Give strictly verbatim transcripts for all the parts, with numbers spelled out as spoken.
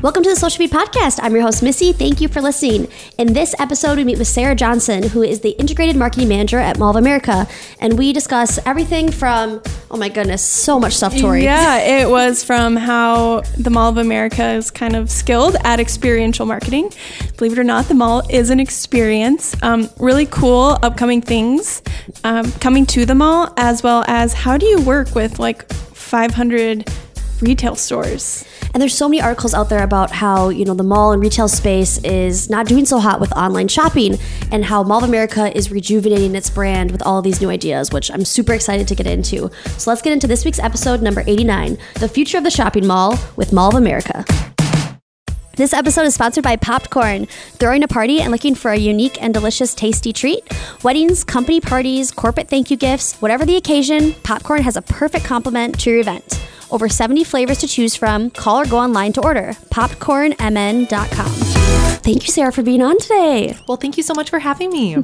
Welcome to the Social Feed Podcast. I'm your host, Missy. Thank you for listening. In this episode, we meet with Sarah Johnson, who is the Integrated Marketing Manager at Mall of America. And we discuss everything from, oh my goodness, so much stuff, Tori. Yeah, it was from how the Mall of America is kind of skilled at experiential marketing. Believe it or not, the mall is an experience. Um, really cool upcoming things um, coming to the mall, as well as how do you work with like five hundred retail stores. And there's so many articles out there about how, you know, the mall and retail space is not doing so hot with online shopping and how Mall of America is rejuvenating its brand with all of these new ideas, which I'm super excited to get into. So let's get into this week's episode number eighty-nine, The Future of the Shopping Mall with Mall of America. This episode is sponsored by Popcorn. Throwing a party and looking for a unique and delicious tasty treat? Weddings, company parties, corporate thank you gifts, whatever the occasion, Popcorn has a perfect complement to your event. Over seventy flavors to choose from. Call or go online to order. Popcorn M N dot com. Thank you, Sarah, for being on today. Well, thank you so much for having me.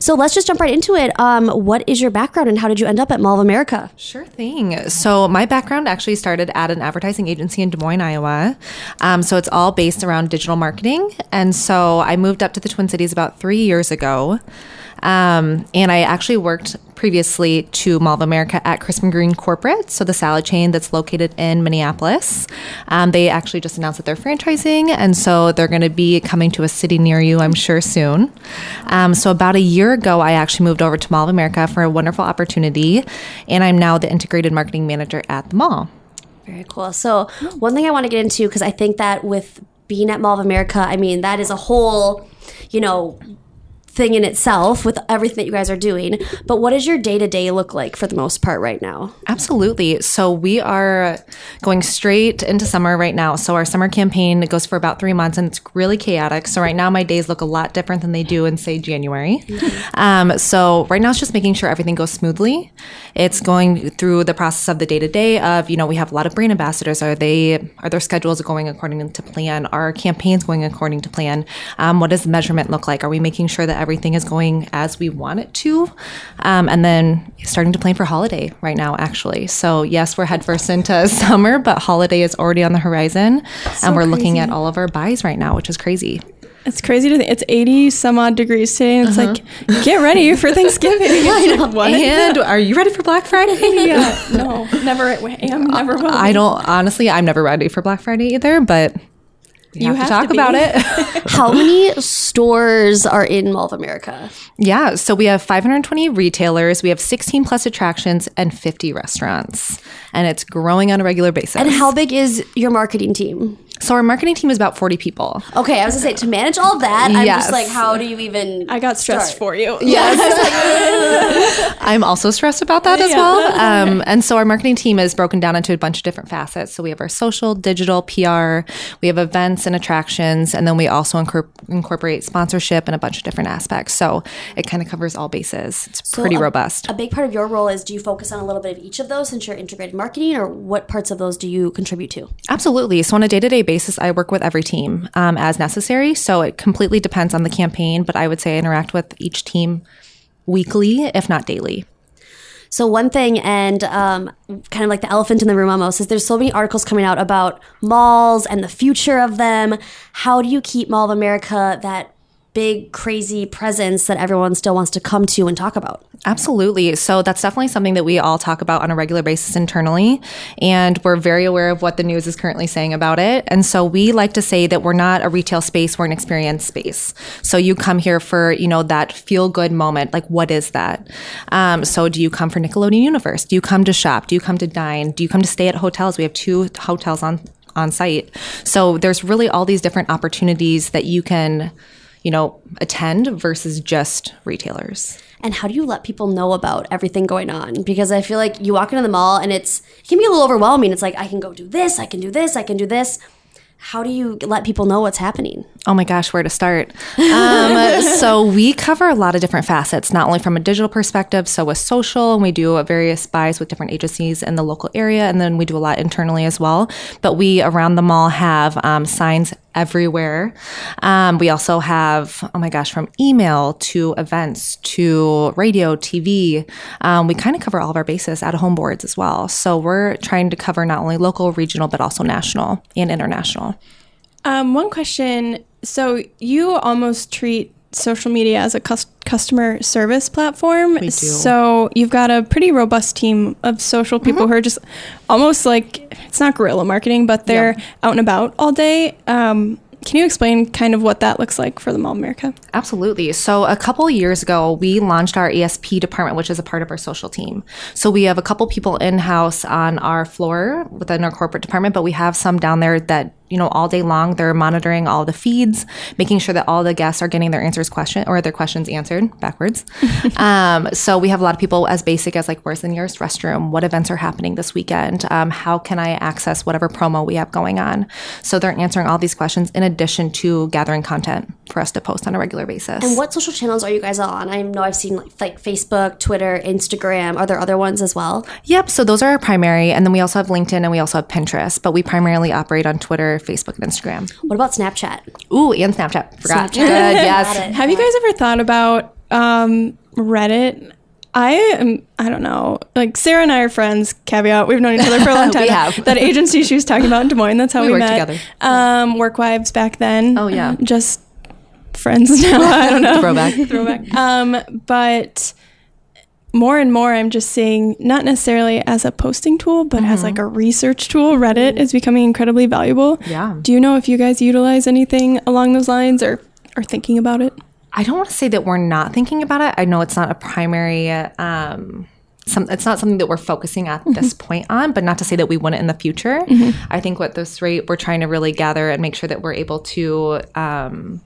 So let's just jump right into it. Um, what is your background and how did you end up at Mall of America? Sure thing. So my background actually started at an advertising agency in Des Moines, Iowa. Um, so it's all based around digital marketing. And so I moved up to the Twin Cities about three years ago. Um, and I actually worked previously to Mall of America at Crispin Green Corporate, so the salad chain that's located in Minneapolis. Um, they actually just announced that they're franchising, and so they're going to be coming to a city near you, I'm sure, soon. Um, so about a year ago, I actually moved over to Mall of America for a wonderful opportunity, and I'm now the Integrated Marketing Manager at the mall. Very cool. So one thing I want to get into, because I think that with being at Mall of America, I mean, that is a whole, you know, thing in itself with everything that you guys are doing. But what does your day-to-day look like for the most part right now? Absolutely. So we are going straight into summer right now. So our summer campaign goes for about three months and it's really chaotic. So right now my days look a lot different than they do in, say, January. Mm-hmm. Um, so right now it's just making sure everything goes smoothly. It's going through the process of the day-to-day of, you know, we have a lot of brand ambassadors. Are they, are their schedules going according to plan? Are our campaigns going according to plan? Um, what does the measurement look like? Are we making sure that everything is going as we want it to, um, and then starting to plan for holiday right now, actually. So yes, we're headfirst into summer, but holiday is already on the horizon, so and we're crazy. Looking at all of our buys right now, which is crazy. It's crazy to think it's eighty some odd degrees today, and it's uh-huh. like, get ready for Thanksgiving. Yeah, I know. What? And are you ready for Black Friday? Yeah, no, never. I'm never. Will. I don't. Honestly, I'm never ready for Black Friday either, but. You, you have, have to talk to about it. How many stores are in Mall of America? Yeah. So we have five hundred twenty retailers. We have sixteen plus attractions and fifty restaurants. And it's growing on a regular basis. And how big is your marketing team? So our marketing team is about forty people. Okay. I was going to say, to manage all of that, yes. I'm just like, how do you even I got stressed start? For you. Yes. I'm also stressed about that as yeah. well. Um, and so our marketing team is broken down into a bunch of different facets. So we have our social, digital, P R. We have events and attractions, and then we also incorpor- incorporate sponsorship and a bunch of different aspects. So it kind of covers all bases. It's so pretty a, robust. A big part of your role is, do you focus on a little bit of each of those since you're integrated marketing, or what parts of those do you contribute to? Absolutely. So on a day-to-day basis, I work with every team um, as necessary. So it completely depends on the campaign, but I would say I interact with each team weekly, if not daily. So one thing, and um, kind of like the elephant in the room almost, is there's so many articles coming out about malls and the future of them. How do you keep Mall of America that big, crazy presence that everyone still wants to come to and talk about? Absolutely. So that's definitely something that we all talk about on a regular basis internally. And we're very aware of what the news is currently saying about it. And so we like to say that we're not a retail space, we're an experience space. So you come here for, you know, that feel good moment. Like, what is that? Um, so do you come for Nickelodeon Universe? Do you come to shop? Do you come to dine? Do you come to stay at hotels? We have two hotels on, on site. So there's really all these different opportunities that you can, you know, attend versus just retailers. And how do you let people know about everything going on? Because I feel like you walk into the mall and it's, it can be a little overwhelming. It's like, I can go do this, I can do this, I can do this. How do you let people know what's happening? Oh my gosh, where to start? Um, so we cover a lot of different facets, not only from a digital perspective, so with social, and we do various buys with different agencies in the local area, and then we do a lot internally as well. But we around the mall have um, signs everywhere. Um, we also have, oh my gosh, from email to events to radio, T V. Um, we kind of cover all of our bases out of home boards as well. So we're trying to cover not only local, regional, but also national and international. Um, one question. So you almost treat social media as a cus- customer service platform. We do. So you've got a pretty robust team of social people mm-hmm. who are just almost like, it's not guerrilla marketing, but they're yeah. out and about all day. Um, Can you explain kind of what that looks like for the Mall of America? Absolutely. So a couple years ago, we launched our E S P department, which is a part of our social team. So we have a couple people in-house on our floor within our corporate department, but we have some down there that, you know, all day long, they're monitoring all the feeds, making sure that all the guests are getting their answers question or their questions answered backwards. um, so we have a lot of people as basic as like, where's the nearest restroom? What events are happening this weekend? Um, how can I access whatever promo we have going on? So they're answering all these questions in addition to gathering content for us to post on a regular basis. And what social channels are you guys all on? I know I've seen like, like Facebook, Twitter, Instagram. Are there other ones as well? Yep. So those are our primary. And then we also have LinkedIn and we also have Pinterest, but we primarily operate on Twitter, Facebook, and Instagram. What about Snapchat? Ooh, and Snapchat. Forgot. Snapchat. Good, yes. Have you guys ever thought about um, Reddit? I am, I don't know. Like, Sarah and I are friends, caveat. We've known each other for a long time. We have. That agency she was talking about in Des Moines, that's how we, we met. We worked together. Um, work wives back then. Oh, yeah. Just friends now. I don't know. Throwback. Throwback. Um, but... more and more, I'm just seeing, not necessarily as a posting tool, but mm-hmm. as like a research tool, Reddit is becoming incredibly valuable. Yeah. Do you know if you guys utilize anything along those lines or are thinking about it? I don't want to say that we're not thinking about it. I know it's not a primary... Um Some, it's not something that we're focusing at mm-hmm. this point on, but not to say that we wouldn't in the future. Mm-hmm. I think at this rate, we're trying to really gather and make sure that we're able to um,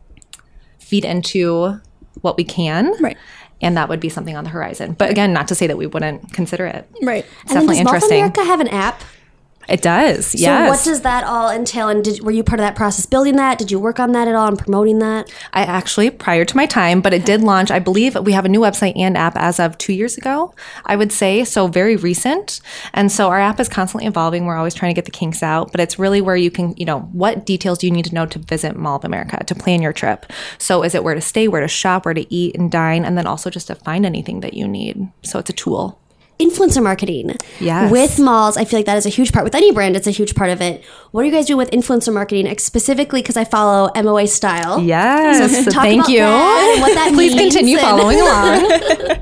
feed into what we can. Right. And that would be something on the horizon. But again, not to say that we wouldn't consider it. Right. It's and definitely interesting. Does Mall of America have an app? It does, yes. So what does that all entail? And did, were you part of that process building that? Did you work on that at all and promoting that? I actually, prior to my time, but it did launch, I believe we have a new website and app as of two years ago, I would say, so very recent. And so our app is constantly evolving. We're always trying to get the kinks out, but it's really where you can, you know, what details do you need to know to visit Mall of America, to plan your trip? So is it where to stay, where to shop, where to eat and dine, and then also just to find anything that you need. So it's a tool. Influencer marketing. Yes. With malls, I feel like that is a huge part. With any brand, it's a huge part of it. What do you guys do with influencer marketing? Specifically, because I follow M O A Style. Yes. So thank you. That, what that Please means continue and- following along.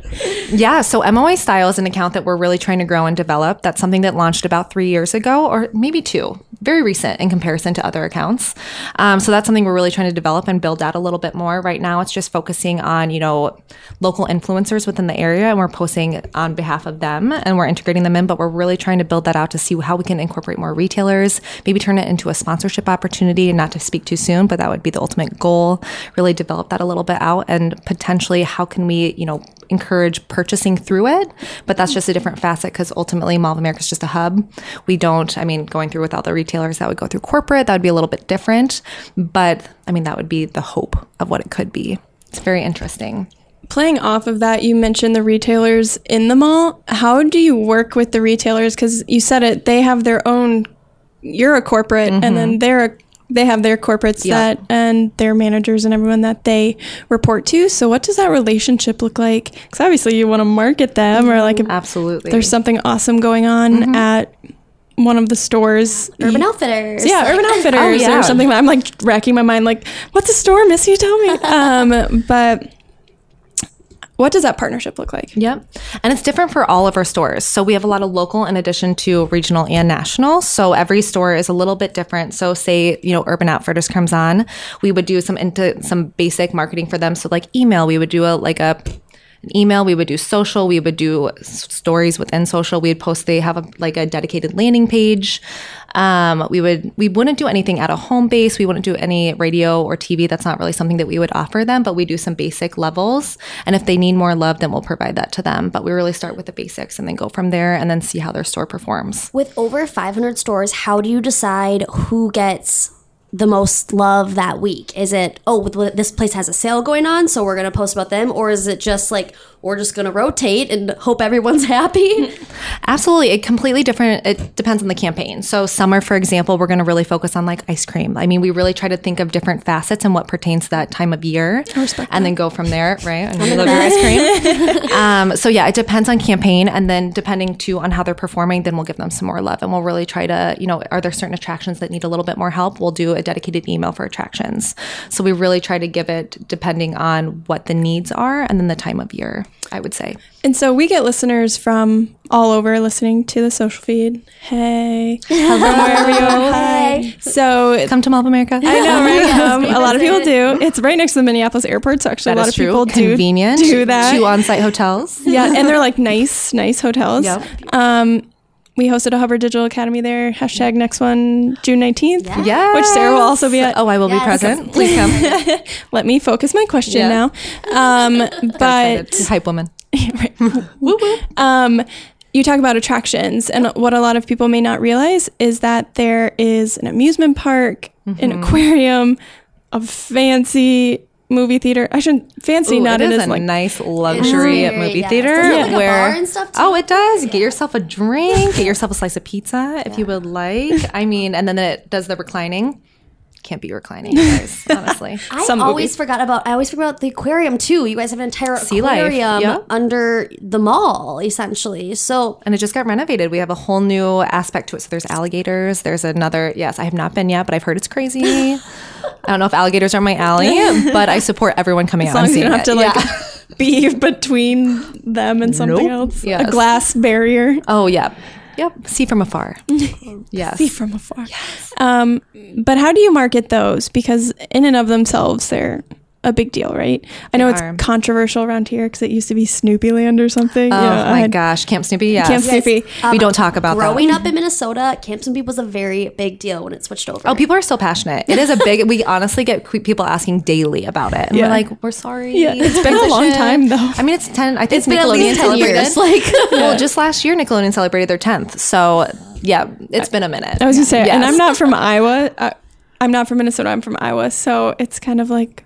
Yeah. So M O A Style is an account that we're really trying to grow and develop. That's something that launched about three years ago or maybe two. Very recent in comparison to other accounts. Um, so that's something we're really trying to develop and build out a little bit more. Right now, it's just focusing on, you know, local influencers within the area, and we're posting on behalf of them, and we're integrating them in, but we're really trying to build that out to see how we can incorporate more retailers, maybe turn it into a sponsorship opportunity, not to speak too soon, but that would be the ultimate goal, really develop that a little bit out, and potentially how can we, you know, encourage purchasing through it, but that's just a different facet because ultimately Mall of America is just a hub. We don't, I mean, going through with all the retailers that would go through corporate, that would be a little bit different, but I mean, that would be the hope of what it could be. It's very interesting. Playing off of that, you mentioned the retailers in the mall. How do you work with the retailers? Because you said it, they have their own, you're a corporate mm-hmm. and then they're a They have their corporates yep. that and their managers and everyone that they report to. So what does that relationship look like? Because obviously you want to market them mm-hmm. or like if Absolutely. there's something awesome going on mm-hmm. at one of the stores. Urban Outfitters. Yeah, like, Urban Outfitters oh, yeah. or something. I'm like racking my mind like, what's a store, Miss? You tell me. um, but... What does that partnership look like? Yep. And it's different for all of our stores. So we have a lot of local in addition to regional and national. So every store is a little bit different. So say, you know, Urban Outfitters comes on, we would do some into some basic marketing for them. So like email, we would do a like a... an email, we would do social, we would do s- stories within social, we'd post, they have a, like a dedicated landing page. Um, we would, we wouldn't do anything at a home base. We wouldn't do any radio or T V. That's not really something that we would offer them, but we do some basic levels. And if they need more love, then we'll provide that to them. But we really start with the basics and then go from there and then see how their store performs. With over five hundred stores, how do you decide who gets the most love that week? Is it, oh, this place has a sale going on, so we're going to post about them? Or is it just like, we're just going to rotate and hope everyone's happy? Absolutely. It completely different. It depends on the campaign. So summer, for example, we're going to really focus on like ice cream. I mean, we really try to think of different facets and what pertains to that time of year. I respect and that. Then go from there, right? I love your ice cream. um, so yeah, it depends on campaign. And then depending too on how they're performing, then we'll give them some more love. And we'll really try to, you know, are there certain attractions that need a little bit more help? We'll do a dedicated email for attractions. So we really try to give it depending on what the needs are and then the time of year, I would say. And so we get listeners from all over listening to the social feed. Hey. Hello. Where are you? Hi. So come to Mall of America. I know, right? Um, a lot of people do. It's right next to the Minneapolis airport, so actually that a lot of true. people do, do that. Two on-site hotels. Yeah, and they're like nice, nice hotels. Yep. Um, we hosted a Hubbard Digital Academy there. Hashtag next one, June nineteenth. Yeah. Yes. Which Sarah will also be at. Oh, I will yes. be present. Please come. Let me focus my question yeah. now. Um, but hype woman. Right. Woo woo. Um, you talk about attractions, and what a lot of people may not realize is that there is an amusement park, mm-hmm. an aquarium, a fancy movie theater. I shouldn't fancy Ooh, not it in is a like, nice luxury very, movie yeah. theater it like where a bar and stuff too? Oh, it does. Yeah. Get yourself a drink. Get yourself a slice of pizza if yeah. you would like. I mean, and then it does the reclining. Can't be reclining, guys. Honestly, I Some always movies. forgot about. I always forgot about the aquarium too. You guys have an entire aquarium yeah. under the mall, essentially. So and it just got renovated. We have a whole new aspect to it. So there's alligators. There's another. Yes, I have not been yet, but I've heard it's crazy. I don't know if alligators are my alley, but I support everyone coming as out long and seeing it. As you don't have to like yeah. be between them and something nope. else. Yes. A glass barrier. Oh, yeah. Yep. See from afar. Yes. See from afar. Yes. Um, but how do you market those? Because in and of themselves, they're a big deal, right? I know it's controversial around here because it used to be Snoopy Land or something. Oh, you know, my gosh. Camp Snoopy, yeah. Camp yes. Snoopy. Um, we don't talk about growing that. Growing up in Minnesota, Camp Snoopy was a very big deal when it switched over. Oh, people are so passionate. It is a big... We honestly get people asking daily about it. And yeah. we're like, we're sorry. Yeah. It's been a long time, though. I mean, it's ten... I think it's Nickelodeon celebrated. Years. Like, well, just last year, Nickelodeon celebrated their tenth. So, yeah, it's been a minute. I was going to say, yes. and I'm not from Iowa. I, I'm not from Minnesota. I'm from Iowa. So, it's kind of like...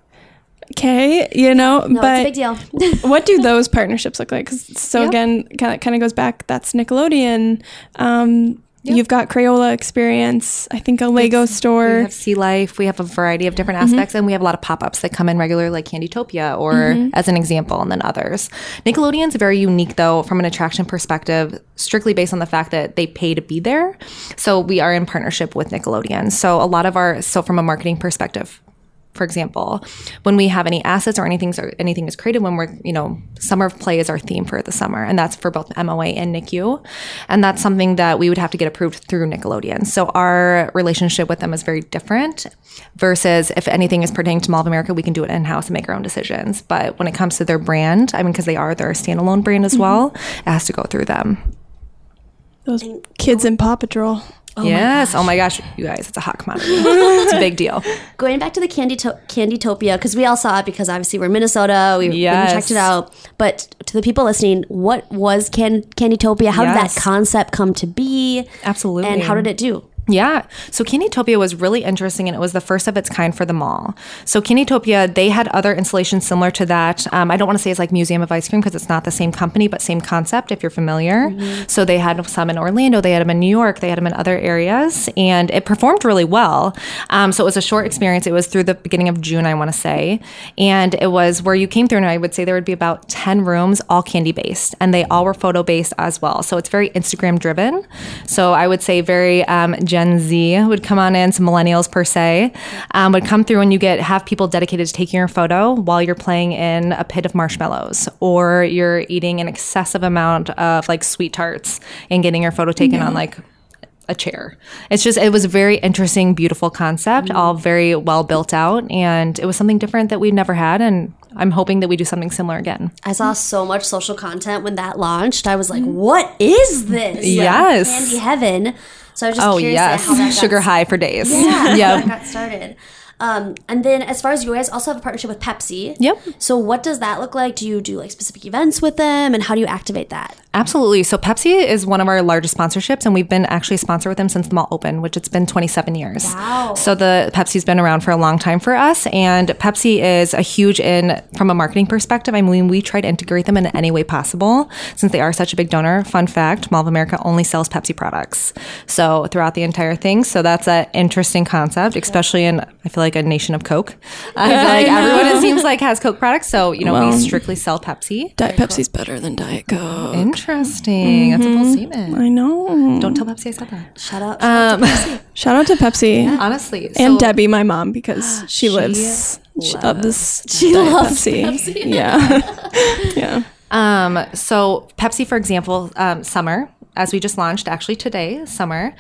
Okay, you know, no, but it's a big deal. What do those partnerships look like? 'Cause so yep. again, kind of kind of goes back. That's Nickelodeon. Um, yep. You've got Crayola Experience. I think a Lego it's, store. We have Sea Life. We have a variety of different aspects, mm-hmm. and we have a lot of pop-ups that come in regular, like Candytopia, or mm-hmm. as an example, and then others. Nickelodeon's very unique, though, from an attraction perspective, strictly based on the fact that they pay to be there. So we are in partnership with Nickelodeon. So a lot of our so from a marketing perspective. For example, when we have any assets or anything, or anything is created when we're, you know, summer of play is our theme for the summer. And that's for both M O A and N I C U. And that's something that we would have to get approved through Nickelodeon. So our relationship with them is very different versus if anything is pertaining to Mall of America, we can do it in-house and make our own decisions. But when it comes to their brand, I mean, because they are their standalone brand as mm-hmm. well, it has to go through them. Those kids in Paw Patrol. Oh yes. My oh my gosh, you guys, it's a hot commodity. It's a big deal. Going back to the Candy to- Candytopia, because we all saw it because obviously we're in Minnesota. We, yes. we checked it out. But to the people listening, what was can- Candytopia? How yes. did that concept come to be? Absolutely. And how did it do? Yeah. So Candytopia was really interesting, and it was the first of its kind for the mall. So Candytopia, they had other installations similar to that. Um, I don't want to say it's like Museum of Ice Cream because it's not the same company, but same concept if you're familiar. Mm-hmm. So they had some in Orlando. They had them in New York. They had them in other areas, and it performed really well. Um, so it was a short experience. It was through the beginning of June, I want to say. And it was where you came through, and I would say there would be about ten rooms, all candy-based, and they all were photo-based as well. So it's very Instagram-driven. So I would say very um, general. Gen Z would come on in, some millennials per se, um, would come through, and you get have people dedicated to taking your photo while you're playing in a pit of marshmallows, or you're eating an excessive amount of like sweet tarts and getting your photo taken mm-hmm. on like a chair. It's just, it was a very interesting, beautiful concept, mm-hmm. all very well built out, and it was something different that we've never had, and I'm hoping that we do something similar again. I saw so much social content when that launched. I was like, what is this? Yes. Like, candy heaven. So I was just oh, curious yes. how that sugar got high for days. Yeah, yep. how that got started. Um, and then as far as you guys also have a partnership with Pepsi. Yep. So what does that look like? Do you do like specific events with them, and how do you activate that? Absolutely. So Pepsi is one of our largest sponsorships, and we've been actually sponsored with them since the mall opened, which it's been twenty-seven years. Wow. So the Pepsi's been around for a long time for us, and Pepsi is a huge in from a marketing perspective. I mean, we try to integrate them in any way possible since they are such a big donor. Fun fact, Mall of America only sells Pepsi products. So throughout the entire thing. So that's an interesting concept, especially in, I feel like, like a nation of Coke. I feel yeah, like I everyone it seems like has Coke products. So, you know, well, we strictly sell Pepsi. Diet Very Pepsi's cool. better than Diet Coke. Interesting. Mm-hmm. That's a full statement. I know. Don't tell Pepsi I said that. Shout out, shout um, out to Pepsi. Shout out to Pepsi. Yeah. Honestly. So, and Debbie, my mom, because she, she lives she loves she Diet loves Pepsi. Pepsi. Yeah. yeah. Um, so Pepsi, for example, um, summer, as we just launched actually today, summer,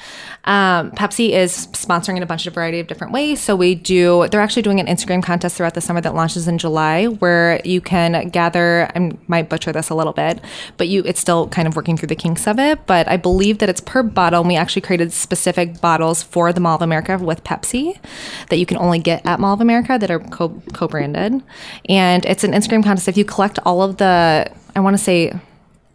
um, Pepsi is sponsoring in a bunch of variety of different ways. So we do, they're actually doing an Instagram contest throughout the summer that launches in July where you can gather, I might butcher this a little bit, but you, it's still kind of working through the kinks of it, but I believe that it's per bottle. And we actually created specific bottles for the Mall of America with Pepsi that you can only get at Mall of America that are co- co-branded. And it's an Instagram contest. If you collect all of the, I want to say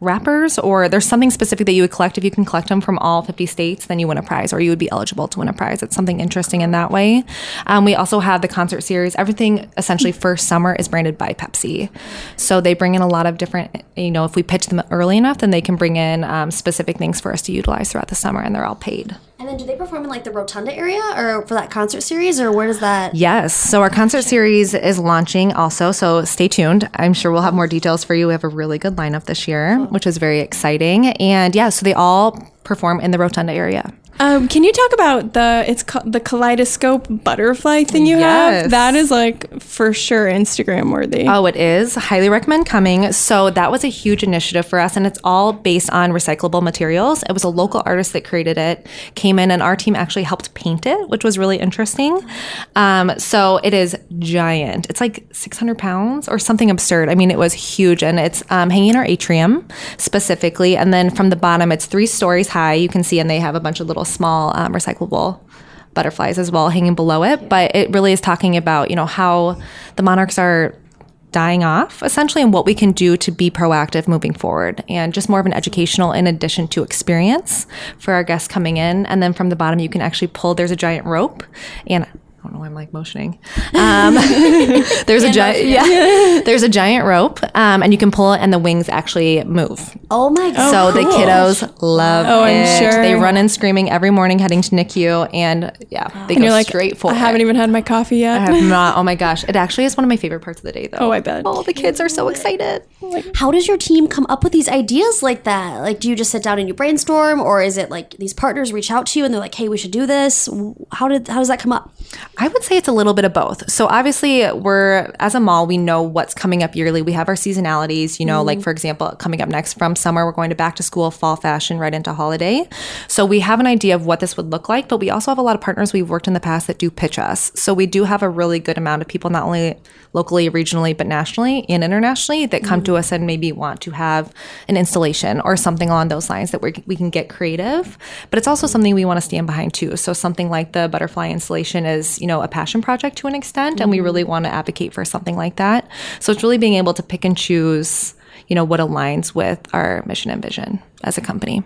wrappers, or there's something specific that you would collect. If you can collect them from all fifty states, then you win a prize, or you would be eligible to win a prize. It's something interesting in that way. Um, we also have the concert series. Everything essentially for summer is branded by Pepsi. So they bring in a lot of different, you know, if we pitch them early enough, then they can bring in um, specific things for us to utilize throughout the summer, and they're all paid. And then do they perform in like the Rotunda area or for that concert series, or where does that? Yes. So our concert series is launching also. So stay tuned. I'm sure we'll have more details for you. We have a really good lineup this year, cool. which is very exciting. And yeah, so they all perform in the Rotunda area. Um, can you talk about the it's co- the kaleidoscope butterfly thing you yes. have? That is like for sure Instagram worthy. Oh, it is. Highly recommend coming. So that was a huge initiative for us, and it's all based on recyclable materials. It was a local artist that created it, came in, and our team actually helped paint it, which was really interesting. Um, so it is giant. It's like six hundred pounds or something absurd. I mean, it was huge, and it's um, hanging in our atrium specifically. And then from the bottom, it's three stories high. You can see, and they have a bunch of little small um, recyclable butterflies as well hanging below it, but it really is talking about, you know, how the monarchs are dying off essentially and what we can do to be proactive moving forward, and just more of an educational in addition to experience for our guests coming in. And then from the bottom you can actually pull, there's a giant rope, and I don't know why I'm like motioning. Um, there's a giant, yeah, there's a giant rope, um, and you can pull it, and the wings actually move. Oh my god! So oh, the cool. kiddos love oh, it. I'm sure. They run in screaming every morning, heading to N I C U, and yeah, wow. they and go you're straight like, for I it. I haven't even had my coffee yet. I have not. Oh my gosh! It actually is one of my favorite parts of the day, though. Oh, I bet. Oh, the kids are so excited. Like, how does your team come up with these ideas like that? Like, do you just sit down and you brainstorm, or is it like these partners reach out to you and they're like, "Hey, we should do this"? How did how does that come up? I would say it's a little bit of both. So obviously we're, as a mall, we know what's coming up yearly. We have our seasonalities, you know, mm-hmm. like for example, coming up next from summer, we're going to back to school, fall fashion, right into holiday. So we have an idea of what this would look like, but we also have a lot of partners we've worked in the past that do pitch us. So we do have a really good amount of people, not only locally, regionally, but nationally and internationally that come mm-hmm. to us and maybe want to have an installation or something along those lines that we're, we can get creative, but it's also something we want to stand behind too. So something like the butterfly installation is, you know, a passion project to an extent, and we really want to advocate for something like that. So it's really being able to pick and choose, you know, what aligns with our mission and vision as a company.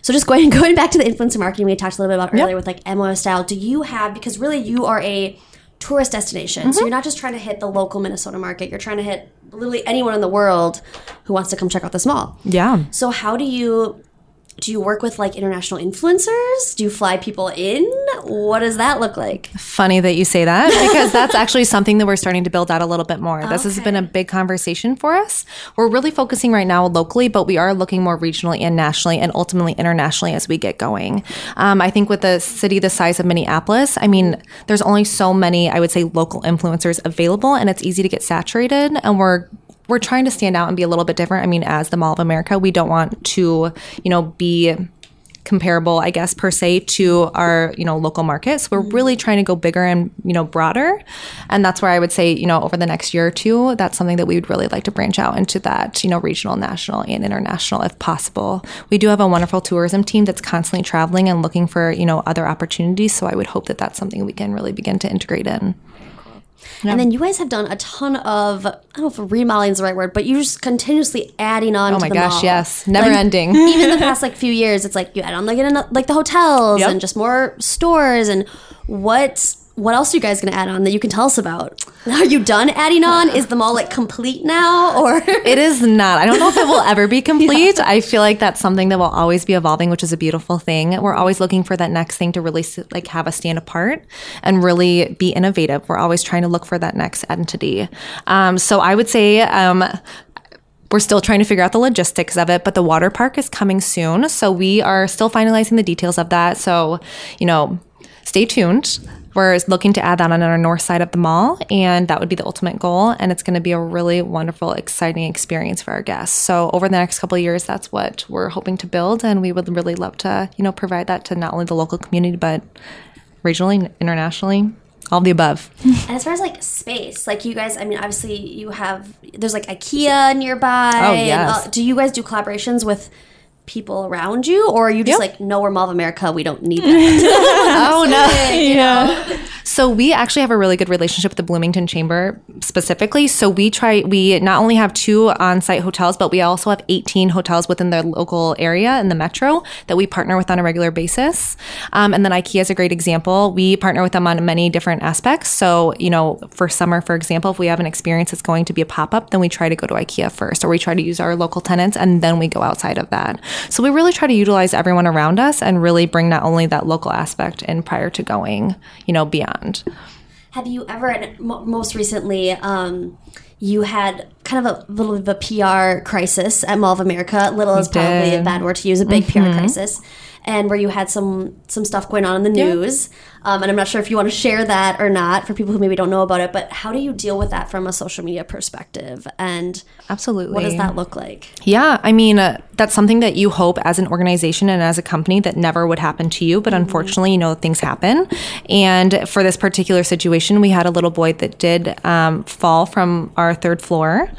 So just going going back to the influencer marketing we talked a little bit about earlier yep. with like M O A Style, do you have, because really you are a tourist destination, mm-hmm. so you're not just trying to hit the local Minnesota market, you're trying to hit literally anyone in the world who wants to come check out this mall. Yeah. So how do you... Do you work with like international influencers? Do you fly people in? What does that look like? Funny that you say that, because that's actually something that we're starting to build out a little bit more. Okay. This has been a big conversation for us. We're really focusing right now locally, but we are looking more regionally and nationally and ultimately internationally as we get going. Um, I think with a city the size of Minneapolis, I mean, there's only so many, I would say, local influencers available, and it's easy to get saturated, and we're We're trying to stand out and be a little bit different. I mean, as the Mall of America, we don't want to, you know, be comparable, I guess, per se to our, you know, local markets. We're really trying to go bigger and, you know, broader. And that's where I would say, you know, over the next year or two, that's something that we would really like to branch out into that, you know, regional, national, and international if possible. We do have a wonderful tourism team that's constantly traveling and looking for, you know, other opportunities. So I would hope that that's something we can really begin to integrate in. Yeah. And then you guys have done a ton of, I don't know if remodeling is the right word, but you're just continuously adding on oh to the gosh, mall. Oh my gosh, yes. Never like, ending. Even the past like few years, it's like you add on like, in, like the hotels yep. and just more stores. And what, what else are you guys going to add on that you can tell us about? Are you done adding on? Is the mall like complete now, or? It is not. I don't know if it will ever be complete. Yeah. I feel like that's something that will always be evolving, which is a beautiful thing. We're always looking for that next thing to really like have us stand apart and really be innovative. We're always trying to look for that next entity. Um, so I would say, um, we're still trying to figure out the logistics of it, but the water park is coming soon. So we are still finalizing the details of that. So, you know, stay tuned. We're looking to add that on our north side of the mall, and that would be the ultimate goal. And it's going to be a really wonderful, exciting experience for our guests. So over the next couple of years, that's what we're hoping to build. And we would really love to, you know, provide that to not only the local community, but regionally, internationally. All the above. And as far as like space, like you guys, I mean, obviously you have, there's like IKEA nearby. Oh, yes. And, uh, do you guys do collaborations with people around you, or are you just yep. like, no, we're Mall of America, we don't need that? Oh, no. It, yeah. You know? So we actually have a really good relationship with the Bloomington Chamber specifically. So we try, we not only have two on-site hotels, but we also have eighteen hotels within their local area in the metro that we partner with on a regular basis. Um, and then IKEA is a great example. We partner with them on many different aspects. So, you know, for summer, for example, if we have an experience that's going to be a pop-up, then we try to go to IKEA first, or we try to use our local tenants, and then we go outside of that. So we really try to utilize everyone around us and really bring not only that local aspect in prior to going, you know, beyond. Have you ever, and most recently, um, you had kind of a little bit of a P R crisis at Mall of America. Little is probably a bad word to use, a big mm-hmm. P R crisis. And where you had some some stuff going on in the news. Yeah. Um, and I'm not sure if you want to share that or not for people who maybe don't know about it. But how do you deal with that from a social media perspective? And absolutely, what does that look like? Yeah, I mean, uh, that's something that you hope as an organization and as a company that never would happen to you. But mm-hmm. unfortunately, you know, things happen. And for this particular situation, we had a little boy that did um, fall from our third floor.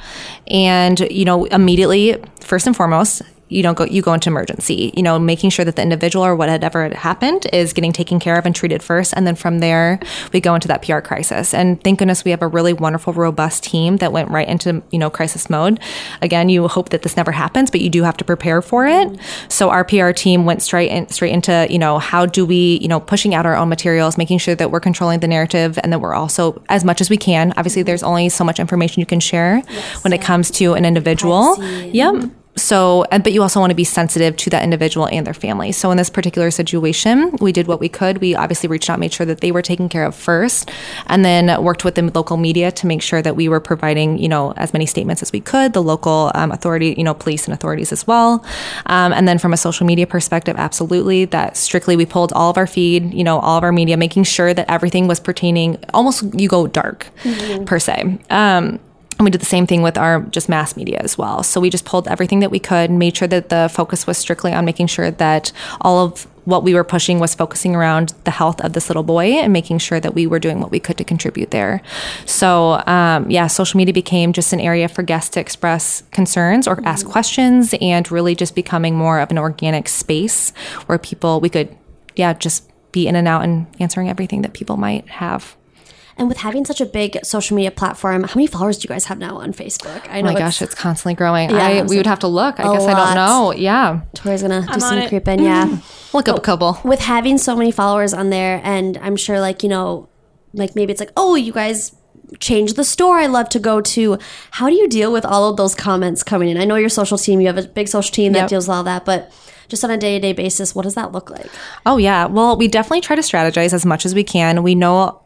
And, you know, immediately, first and foremost, you don't go, you go into emergency, you know, making sure that the individual or whatever had happened is getting taken care of and treated first. And then from there, we go into that P R crisis. And thank goodness we have a really wonderful, robust team that went right into, you know, crisis mode. Again, you hope that this never happens, but you do have to prepare for it. So our P R team went straight in, straight into, you know, how do we, you know, pushing out our own materials, making sure that we're controlling the narrative and that we're also, as much as we can, obviously there's only so much information you can share yes, when it comes to an individual. Yep. So, but you also want to be sensitive to that individual and their family. So in this particular situation, we did what we could. We obviously reached out, made sure that they were taken care of first, and then worked with the local media to make sure that we were providing, you know, as many statements as we could, the local um, authority, you know, police and authorities as well. Um, and then from a social media perspective, absolutely, that strictly we pulled all of our feed, you know, all of our media, making sure that everything was pertaining, almost you go dark mm-hmm. per se. Um, And we did the same thing with our just mass media as well. So we just pulled everything that we could, made sure that the focus was strictly on making sure that all of what we were pushing was focusing around the health of this little boy and making sure that we were doing what we could to contribute there. So, um, yeah, social media became just an area for guests to express concerns or mm-hmm. ask questions, and really just becoming more of an organic space where people, we could, yeah, just be in and out and answering everything that people might have. And with having such a big social media platform, how many followers do you guys have now on Facebook? I know oh my it's, gosh, it's constantly growing. Yeah, I, we would have to look. I guess lot. I don't know. Yeah. Tori's going to do some creeping. Yeah. Look up a couple. With having so many followers on there, and I'm sure like, you know, like maybe it's like, oh, you guys change the store I love to go to. How do you deal with all of those comments coming in? I know your social team, you have a big social team that yep. deals with all that, but just on a day-to-day basis, what does that look like? Oh, yeah. Well, we definitely try to strategize as much as we can. We know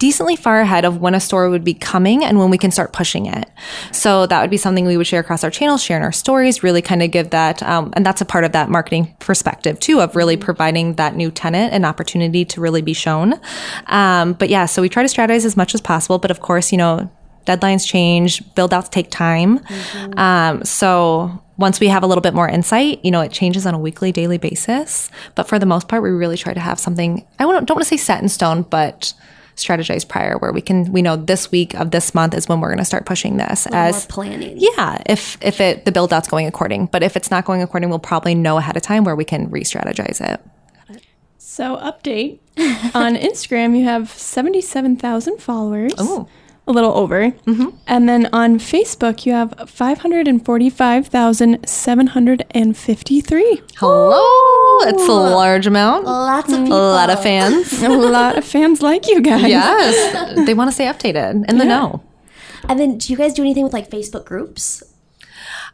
decently far ahead of when a store would be coming and when we can start pushing it. So that would be something we would share across our channels, share in our stories, really kind of give that. Um, and that's a part of that marketing perspective too, of really providing that new tenant an opportunity to really be shown. Um, but yeah, so we try to strategize as much as possible. But of course, you know, deadlines change, build outs take time. Mm-hmm. Um, so once we have a little bit more insight, you know, it changes on a weekly, daily basis. But for the most part, we really try to have something, I don't, don't want to say set in stone, but strategize prior, where we can we know this week of this month is when we're going to start pushing this as planning. Yeah, if if it the build out's going according, but if it's not going according, we'll probably know ahead of time where we can re-strategize it. So update on Instagram, you have seventy-seven thousand followers. Oh. a little over. Mm-hmm. And then on Facebook, you have five hundred forty-five thousand seven hundred fifty-three. Hello. It's a large amount. Lots of people. A lot of fans. A lot of fans like you guys. Yes. They want to stay updated and they yeah. know. And then do you guys do anything with like Facebook groups?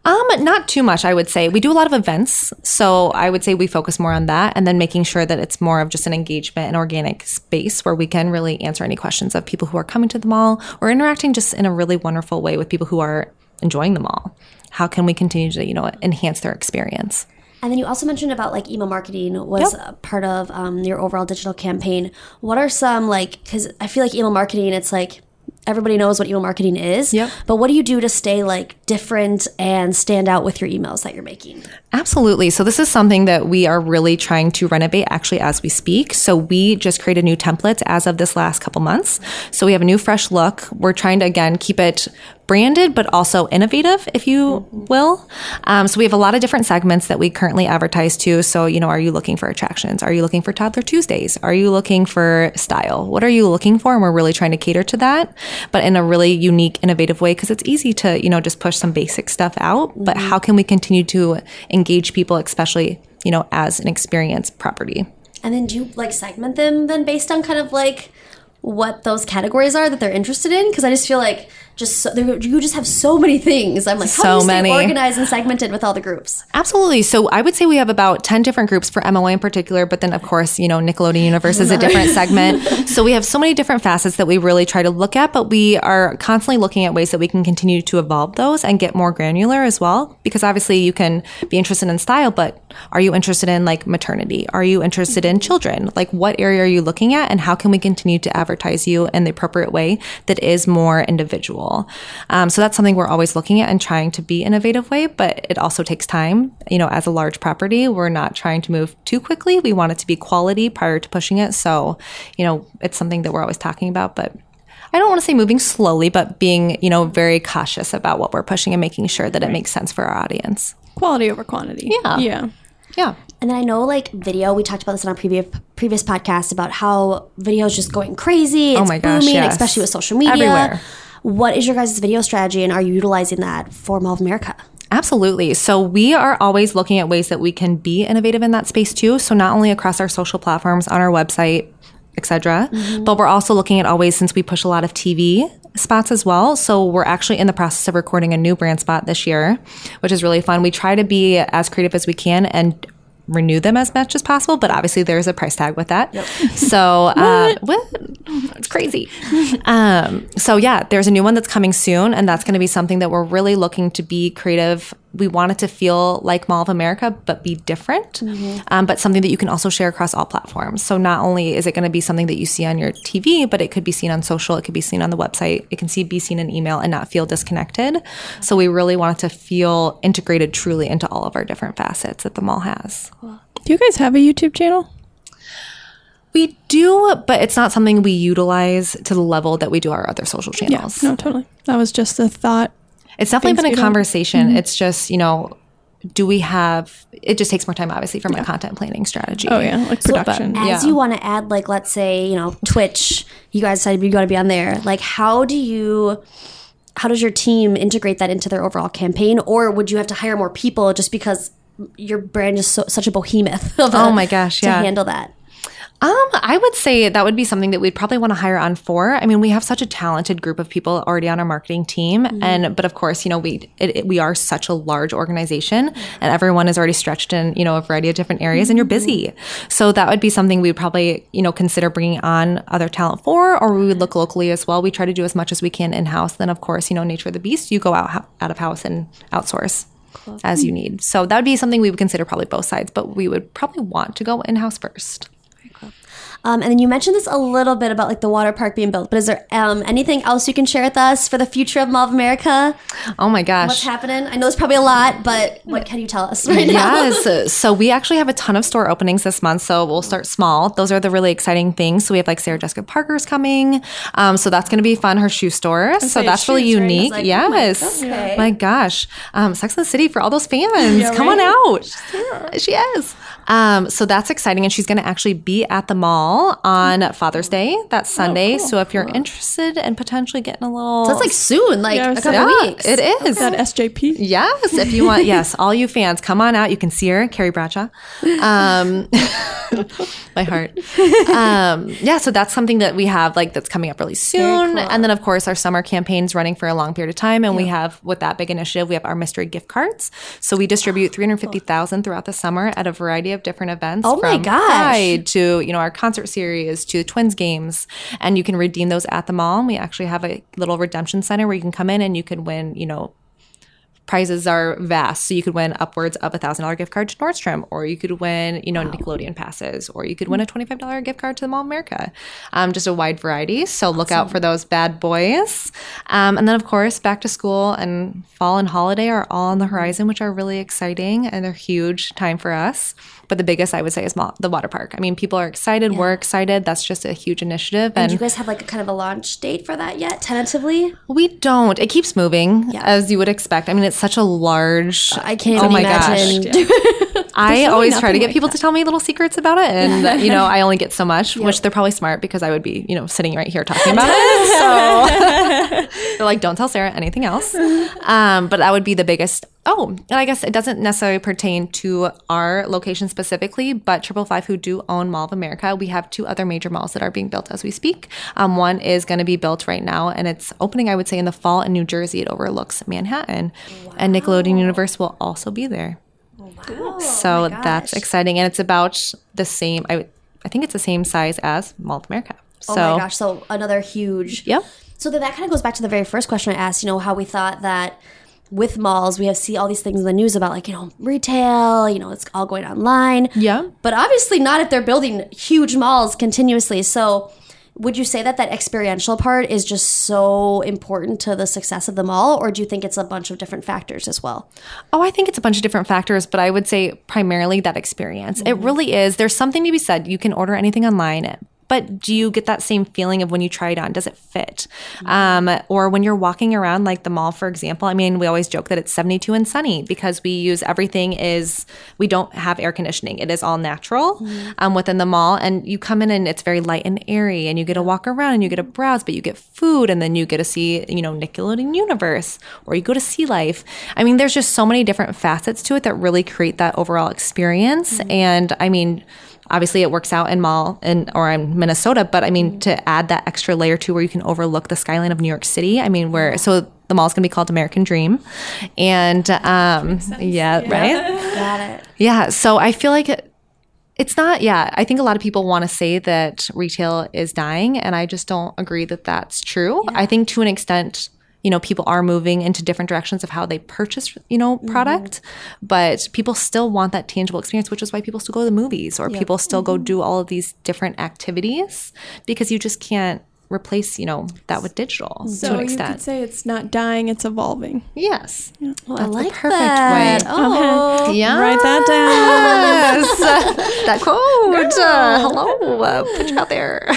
Um, not too much, I would say. We do a lot of events, so I would say we focus more on that and then making sure that it's more of just an engagement and organic space where we can really answer any questions of people who are coming to the mall or interacting just in a really wonderful way with people who are enjoying the mall. How can we continue to, you know, enhance their experience? And then you also mentioned about like email marketing was yep. part of um, your overall digital campaign. What are some like, because I feel like email marketing, it's like, everybody knows what email marketing is, yep. but what do you do to stay like different and stand out with your emails that you're making? Absolutely. So this is something that we are really trying to renovate actually as we speak. So we just created new templates as of this last couple months. So we have a new fresh look. We're trying to, again, keep it branded, but also innovative, if you will. Um, so we have a lot of different segments that we currently advertise to. So, you know, are you looking for attractions? Are you looking for Toddler Tuesdays? Are you looking for style? What are you looking for? And we're really trying to cater to that, but in a really unique, innovative way, because it's easy to, you know, just push some basic stuff out. Mm-hmm. But how can we continue to engage people, especially, you know, as an experience property? And then do you like segment them then based on kind of like what those categories are that they're interested in? Because I just feel like just so, you just have so many things. I'm like, how so do you stay many. organized and segmented with all the groups? Absolutely. So I would say we have about ten different groups for M O A in particular, but then of course, you know, Nickelodeon Universe is a different segment. So we have so many different facets that we really try to look at, but we are constantly looking at ways that we can continue to evolve those and get more granular as well. Because obviously you can be interested in style, but are you interested in like maternity? Are you interested in children? Like what area are you looking at and how can we continue to advertise you in the appropriate way that is more individual? Um, so that's something we're always looking at and trying to be innovative way, but it also takes time. You know, as a large property, we're not trying to move too quickly. We want it to be quality prior to pushing it. So, you know, it's something that we're always talking about, but I don't want to say moving slowly, but being, you know, very cautious about what we're pushing and making sure that it makes sense for our audience. Quality over quantity. Yeah. Yeah. Yeah. And then I know like video, we talked about this on our previous previous podcast about how video is just going crazy. It's oh my gosh, booming, yes. especially with social media. Everywhere. What is your guys' video strategy and are you utilizing that for Mall of America? Absolutely. So we are always looking at ways that we can be innovative in that space too. So not only across our social platforms, on our website, et cetera, mm-hmm. but we're also looking at always, since we push a lot of T V spots as well. So we're actually in the process of recording a new brand spot this year, which is really fun. We try to be as creative as we can and renew them as much as possible, but obviously there's a price tag with that. Yep. So uh, what? It's crazy. Um, so yeah, there's a new one that's coming soon, and that's going to be something that we're really looking to be creative. We want it to feel like Mall of America, but be different, mm-hmm. um, but something that you can also share across all platforms. So not only is it going to be something that you see on your T V, but it could be seen on social, it could be seen on the website, it can see, be seen in email and not feel disconnected. Mm-hmm. So we really want it to feel integrated truly into all of our different facets that the mall has. Cool. Do you guys have a YouTube channel? We do, but it's not something we utilize to the level that we do our other social channels. Yeah, no, totally. That was just a thought. It's definitely been a conversation. Mm-hmm. It's just, you know, do we have, it just takes more time, obviously, from yeah. a content planning strategy. Oh, yeah. Like production. So, as yeah. you want to add, like, let's say, you know, Twitch, you guys decided you want to be on there. Like, how do you, how does your team integrate that into their overall campaign? Or would you have to hire more people just because your brand is so, such a behemoth of a, oh my gosh, yeah. to handle that? Um, I would say that would be something that we'd probably want to hire on for. I mean, we have such a talented group of people already on our marketing team. Mm-hmm. And but of course, you know, we it, it, we are such a large organization mm-hmm. and everyone is already stretched in, you know, a variety of different areas mm-hmm. and you're busy. So that would be something we would probably, you know, consider bringing on other talent for, or we would look locally as well. We try to do as much as we can in-house. Then, of course, you know, nature of the beast, you go out out of house and outsource. Cool. As you need. So that would be something we would consider probably both sides, but we would probably want to go in-house first. Um, and then you mentioned this a little bit about like the water park being built, but is there um, anything else you can share with us for the future of Mall of America? Oh my gosh. What's happening? I know it's probably a lot, but what can you tell us right yes. now? Yes. So we actually have a ton of store openings this month. So we'll start small. Those are the really exciting things. So we have like Sarah Jessica Parker's coming. Um, so that's going to be fun. Her shoe store. So that's really unique. Right? Like, yes. Oh my, God, okay. my gosh. Um, Sex and the City for all those fans. Yeah, Come right? on out. She's here. She is. Um, so that's exciting. And she's going to actually be at the mall on Father's Day. That's Sunday. Oh, cool. So if you're interested and in potentially getting a little... So that's like soon, like yeah, a couple yeah, weeks. It is. Okay. That S J P. Yes. If you want. Yes. All you fans, come on out. You can see her, Carrie Bradshaw. Um, my heart. Um, yeah. So that's something that we have like that's coming up really soon. Cool. And then of course our summer campaign's running for a long period of time. And yeah. we have, with that big initiative, we have our mystery gift cards. So we distribute three hundred fifty thousand throughout the summer at a variety of different events. Oh my gosh. Pride to, you know, our concert series to the Twins games. And you can redeem those at the mall. And we actually have a little redemption center where you can come in and you can win, you know, prizes are vast. So you could win upwards of a one thousand dollars gift card to Nordstrom, or you could win, you know, wow. Nickelodeon passes, or you could win a twenty-five dollars gift card to the Mall of America. Um, just a wide variety. So awesome. Look out for those bad boys. Um, and then, of course, back to school and fall and holiday are all on the horizon, which are really exciting, and they're huge time for us. But the biggest, I would say, is mo- the water park. I mean, people are excited. Yeah. We're excited. That's just a huge initiative. And, and you guys have like a kind of a launch date for that yet, tentatively? We don't. It keeps moving, yeah. as you would expect. I mean, it's such a large. Uh, I can't oh my imagine. Gosh. Yeah. I always try to get like people that. to tell me little secrets about it. And, you know, I only get so much, yep. which they're probably smart because I would be, you know, sitting right here talking about it. So they're like, don't tell Sarah anything else. Um, but that would be the biggest. Oh, and I guess it doesn't necessarily pertain to our location specifically, but Triple Five, who do own Mall of America, we have two other major malls that are being built as we speak. Um, one is going to be built right now, and it's opening, I would say, in the fall in New Jersey. It overlooks Manhattan, wow. and Nickelodeon Universe will also be there. Wow. So that's exciting, and it's about the same. I, I think it's the same size as Mall of America. So, oh my gosh! So another huge. Yep. So then that kind of goes back to the very first question I asked. You know how we thought that. With malls, we have see all these things in the news about like, you know, retail, you know, it's all going online. Yeah. But obviously not if they're building huge malls continuously. So would you say that that experiential part is just so important to the success of the mall, or do you think it's a bunch of different factors as well? Oh, I think it's a bunch of different factors, but I would say primarily that experience. Mm-hmm. It really is. There's something to be said. You can order anything online. But do you get that same feeling of when you try it on? Does it fit? Um, or when you're walking around like the mall, for example, I mean, we always joke that it's seventy-two and sunny because we use everything is, we don't have air conditioning. It is all natural mm-hmm. um, within the mall. And you come in and it's very light and airy and you get to walk around and you get to browse, but you get food and then you get to see, you know, Nickelodeon Universe or you go to Sea Life. I mean, there's just so many different facets to it that really create that overall experience. Mm-hmm. And I mean, obviously, it works out in mall and or in Minnesota, but I mean, to add that extra layer to where you can overlook the skyline of New York City. I mean, where so the mall's going to be called American Dream, and um, yeah, yeah, right, got it. Yeah, so I feel like it, it's not. Yeah, I think a lot of people want to say that retail is dying, and I just don't agree that that's true. Yeah. I think to an extent. You know, people are moving into different directions of how they purchase, you know, product, mm-hmm. but people still want that tangible experience, which is why people still go to the movies or yep. people still mm-hmm. go do all of these different activities because you just can't replace, you know, that with digital so to an extent. So you could say it's not dying, it's evolving. Yes. Yeah. Well, that's I like the perfect that. Way. Oh, okay. Yeah. Write that down. Yes. That quote. Uh, hello. Uh, put you out there.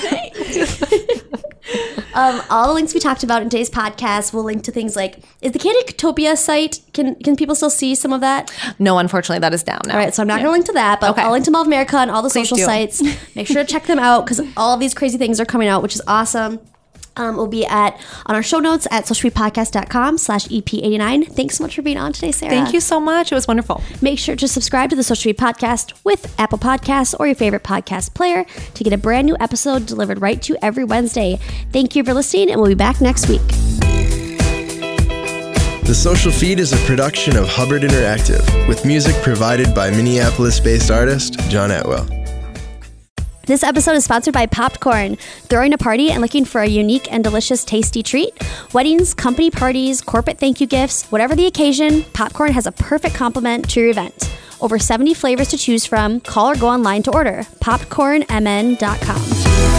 Um, all the links we talked about in today's podcast will link to things like, is the Candytopia site, can can people still see some of that? No, unfortunately, that is down now. All right, so I'm not yeah. going to link to that, but okay. I'll link to Mall of America and all the Please social do. Sites. Make sure to check them out because all of these crazy things are coming out, which is awesome. Um, we'll be at on our show notes at social feed podcast dot com slash E P eighty-nine. Thanks so much for being on today, Sarah. Thank you so much. It was wonderful. Make sure to subscribe to the Social Feed Podcast with Apple Podcasts or your favorite podcast player to get a brand new episode delivered right to you every Wednesday. Thank you for listening, and we'll be back next week. The Social Feed is a production of Hubbard Interactive with music provided by Minneapolis-based artist John Atwell. This episode is sponsored by Popcorn. Throwing a party and looking for a unique and delicious tasty treat? Weddings, company parties, corporate thank you gifts, whatever the occasion, Popcorn has a perfect complement to your event. Over seventy flavors to choose from. Call or go online to order. Popcorn M N dot com.